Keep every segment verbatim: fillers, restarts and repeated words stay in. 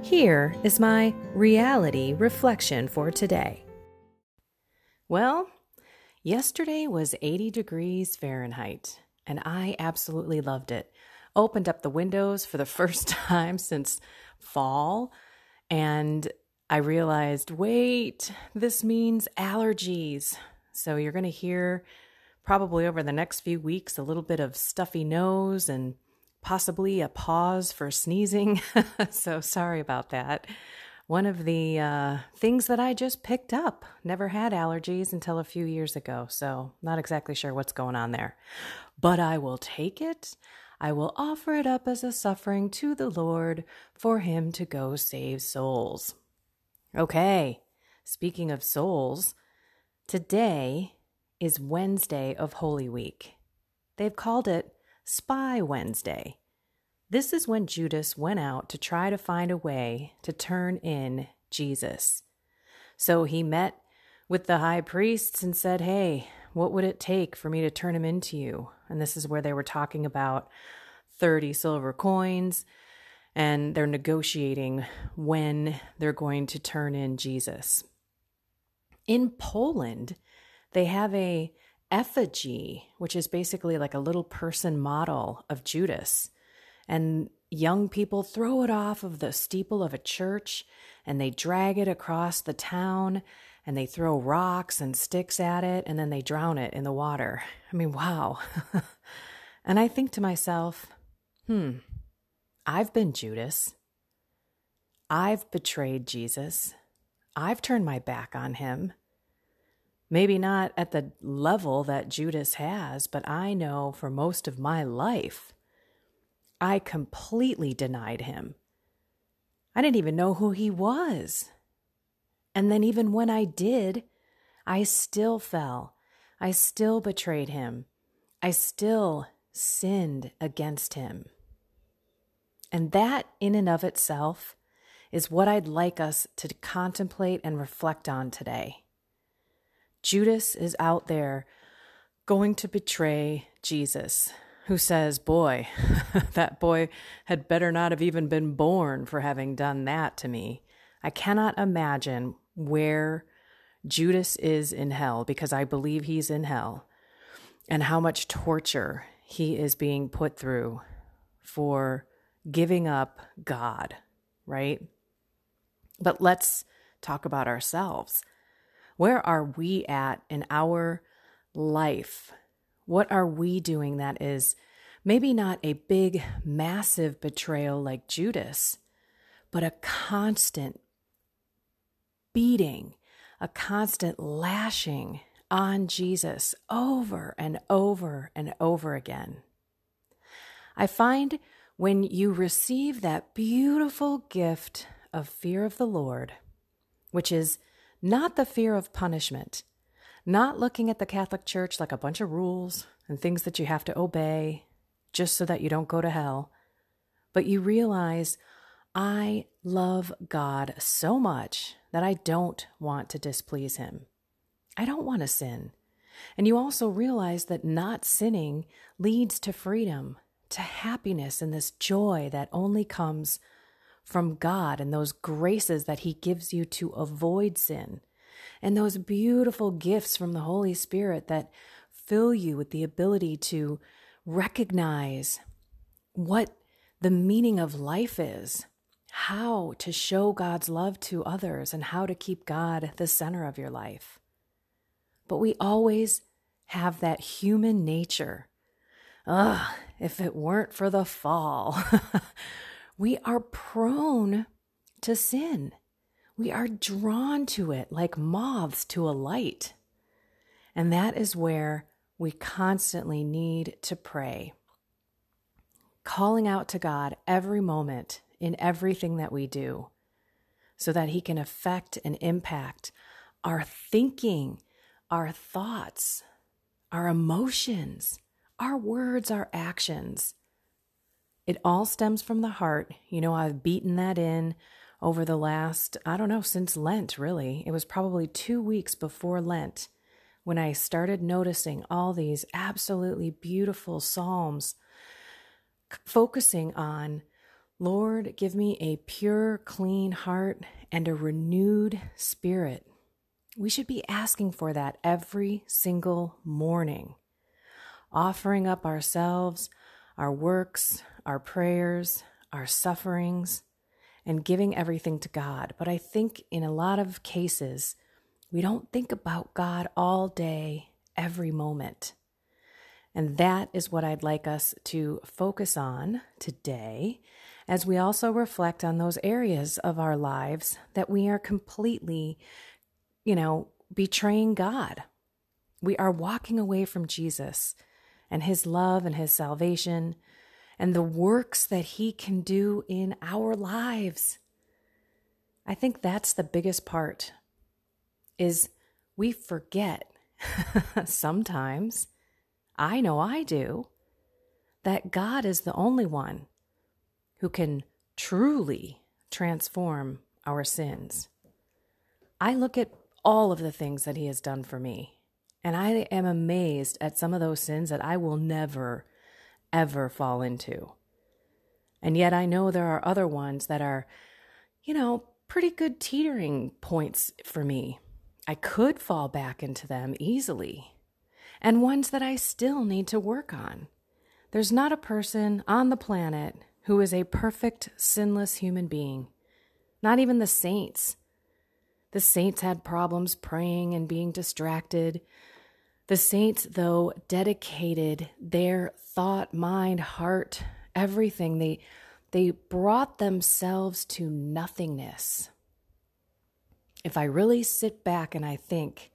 Here is my reality reflection for today. Well, yesterday was eighty degrees Fahrenheit, and I absolutely loved it. Opened up the windows for the first time since fall, and I realized, wait, this means allergies. So you're going to hear probably over the next few weeks a little bit of stuffy nose and possibly a pause for sneezing. So sorry about that. One of the uh, things that I just picked up. Never had allergies until a few years ago, so not exactly sure what's going on there. But I will take it. I will offer it up as a suffering to the Lord for him to go save souls. Okay, speaking of souls, today is Wednesday of Holy Week. They've called it Spy Wednesday. This is when Judas went out to try to find a way to turn in Jesus. So he met with the high priests and said, hey, what would it take for me to turn him into you? And this is where they were talking about thirty silver coins, and they're negotiating when they're going to turn in Jesus. In Poland, they have a effigy, which is basically like a little person model of Judas. And young people throw it off of the steeple of a church, and they drag it across the town, and they throw rocks and sticks at it, and then they drown it in the water. I mean, wow. And I think to myself, hmm, I've been Judas. I've betrayed Jesus. I've turned my back on him. Maybe not at the level that Judas has, but I know for most of my life, I completely denied him. I didn't even know who he was. And then even when I did, I still fell. I still betrayed him. I still sinned against him. And that in and of itself is what I'd like us to contemplate and reflect on today. Judas is out there going to betray Jesus, who says, boy, that boy had better not have even been born for having done that to me. I cannot imagine where Judas is in hell, because I believe he's in hell, and how much torture he is being put through for giving up God, right? But let's talk about ourselves. Where are we at in our life? What are we doing that is maybe not a big, massive betrayal like Judas, but a constant beating, a constant lashing on Jesus over and over and over again? I find when you receive that beautiful gift of fear of the Lord, which is not the fear of punishment, not looking at the Catholic Church like a bunch of rules and things that you have to obey just so that you don't go to hell, but you realize, I love God so much that I don't want to displease him. I don't want to sin. And you also realize that not sinning leads to freedom, to happiness, and this joy that only comes from God, and those graces that he gives you to avoid sin, and those beautiful gifts from the Holy Spirit that fill you with the ability to recognize what the meaning of life is, how to show God's love to others, and how to keep God the center of your life. but we always have that human nature. Ugh, if it weren't for the fall. We are prone to sin. We are drawn to it like moths to a light. And that is where we constantly need to pray, calling out to God every moment in everything that we do, so that He can affect and impact our thinking, our thoughts, our emotions, our words, our actions. It all stems from the heart. You know, I've beaten that in over the last, I don't know, since Lent, really. It was probably two weeks before Lent when I started noticing all these absolutely beautiful psalms, focusing on, Lord, give me a pure, clean heart and a renewed spirit. We should be asking for that every single morning, offering up ourselves, our works, our prayers, our sufferings, and giving everything to God. But I think in a lot of cases, we don't think about God all day, every moment. And that is what I'd like us to focus on today, as we also reflect on those areas of our lives that we are completely, you know, betraying God. We are walking away from Jesus and His love and His salvation and the works that He can do in our lives. I think that's the biggest part, is we forget sometimes, I know I do, that God is the only one who can truly transform our sins. I look at all of the things that He has done for me, and I am amazed at some of those sins that I will never, ever fall into. And yet I know there are other ones that are, you know, pretty good teetering points for me. I could fall back into them easily, and ones that I still need to work on. There's not a person on the planet who is a perfect, sinless human being. Not even the saints. The saints had problems praying and being distracted. The saints, though, dedicated their thought, mind, heart, everything. They, they brought themselves to nothingness. If I really sit back and I think,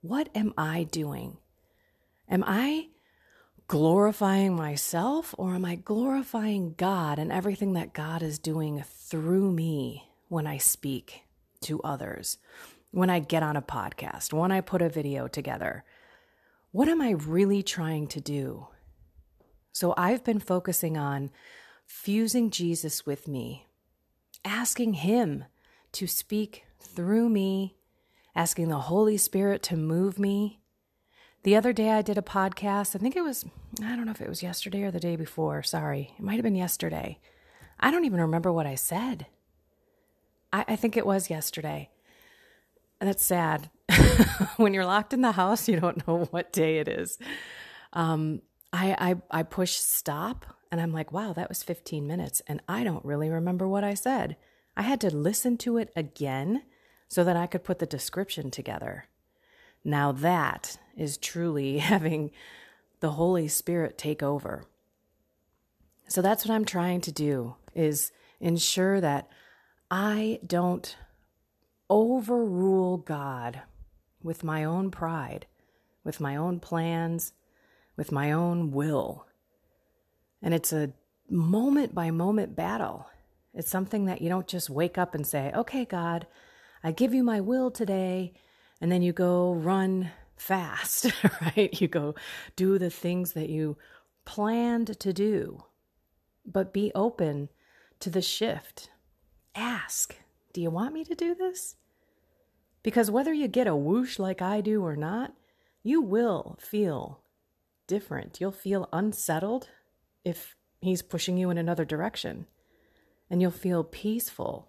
what am I doing? Am I glorifying myself, or am I glorifying God and everything that God is doing through me when I speak to others, when I get on a podcast, when I put a video together? What am I really trying to do? So I've been focusing on fusing Jesus with me, asking Him to speak through me, asking the Holy Spirit to move me. The other day I did a podcast. I think it was, I don't know if it was yesterday or the day before. Sorry. It might've been yesterday. I don't even remember what I said. I, I think it was yesterday. That's sad. When you're locked in the house, you don't know what day it is. Um, I, I, I push stop and I'm like, wow, that was fifteen minutes. And I don't really remember what I said. I had to listen to it again so that I could put the description together. Now that is truly having the Holy Spirit take over. So that's what I'm trying to do, is ensure that I don't overrule God with my own pride, with my own plans, with my own will. And it's a moment by moment battle. It's something that you don't just wake up and say, okay, God, I give you my will today. And then you go run fast, right? You go do the things that you planned to do, but be open to the shift. Ask, do you want me to do this? Because whether you get a whoosh like I do or not, you will feel different. You'll feel unsettled if He's pushing you in another direction, and you'll feel peaceful.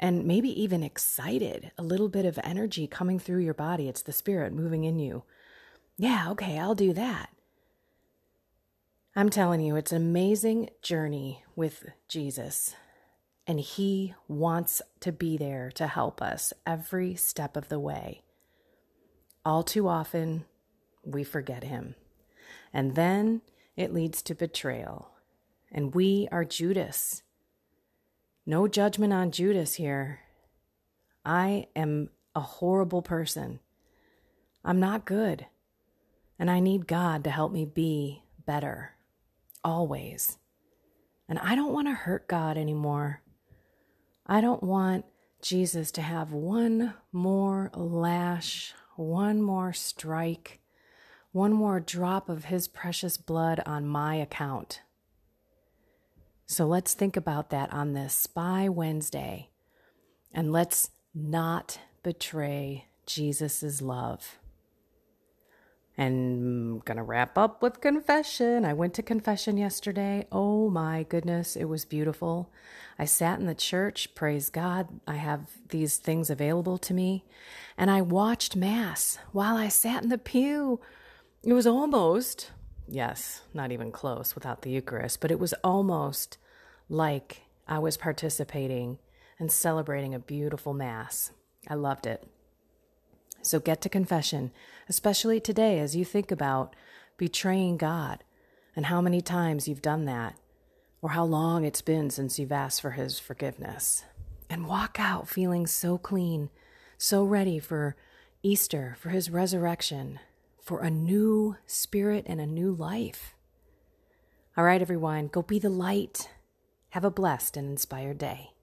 And maybe even excited, a little bit of energy coming through your body. It's the Spirit moving in you. Yeah, okay, I'll do that. I'm telling you, it's an amazing journey with Jesus. And He wants to be there to help us every step of the way. all too often, we forget him. And then it leads to betrayal. And we are Judas. No judgment on Judas here. I am a horrible person. I'm not good. And I need God to help me be better. Always. And I don't want to hurt God anymore. I don't want Jesus to have one more lash, one more strike, one more drop of his precious blood on my account. So let's think about that on this Spy Wednesday. And let's not betray Jesus's love. And I'm going to wrap up with confession. I went to confession yesterday. Oh my goodness, it was beautiful. I sat in the church, praise God. I have these things available to me. And I watched Mass while I sat in the pew. It was almost, yes, not even close without the Eucharist, but it was almost like I was participating and celebrating a beautiful Mass. I loved it. So get to confession, especially today as you think about betraying God and how many times you've done that or how long it's been since you've asked for his forgiveness. And walk out feeling so clean, so ready for Easter, for his resurrection, for a new spirit and a new life. All right, everyone, go be the light. Have a blessed and inspired day.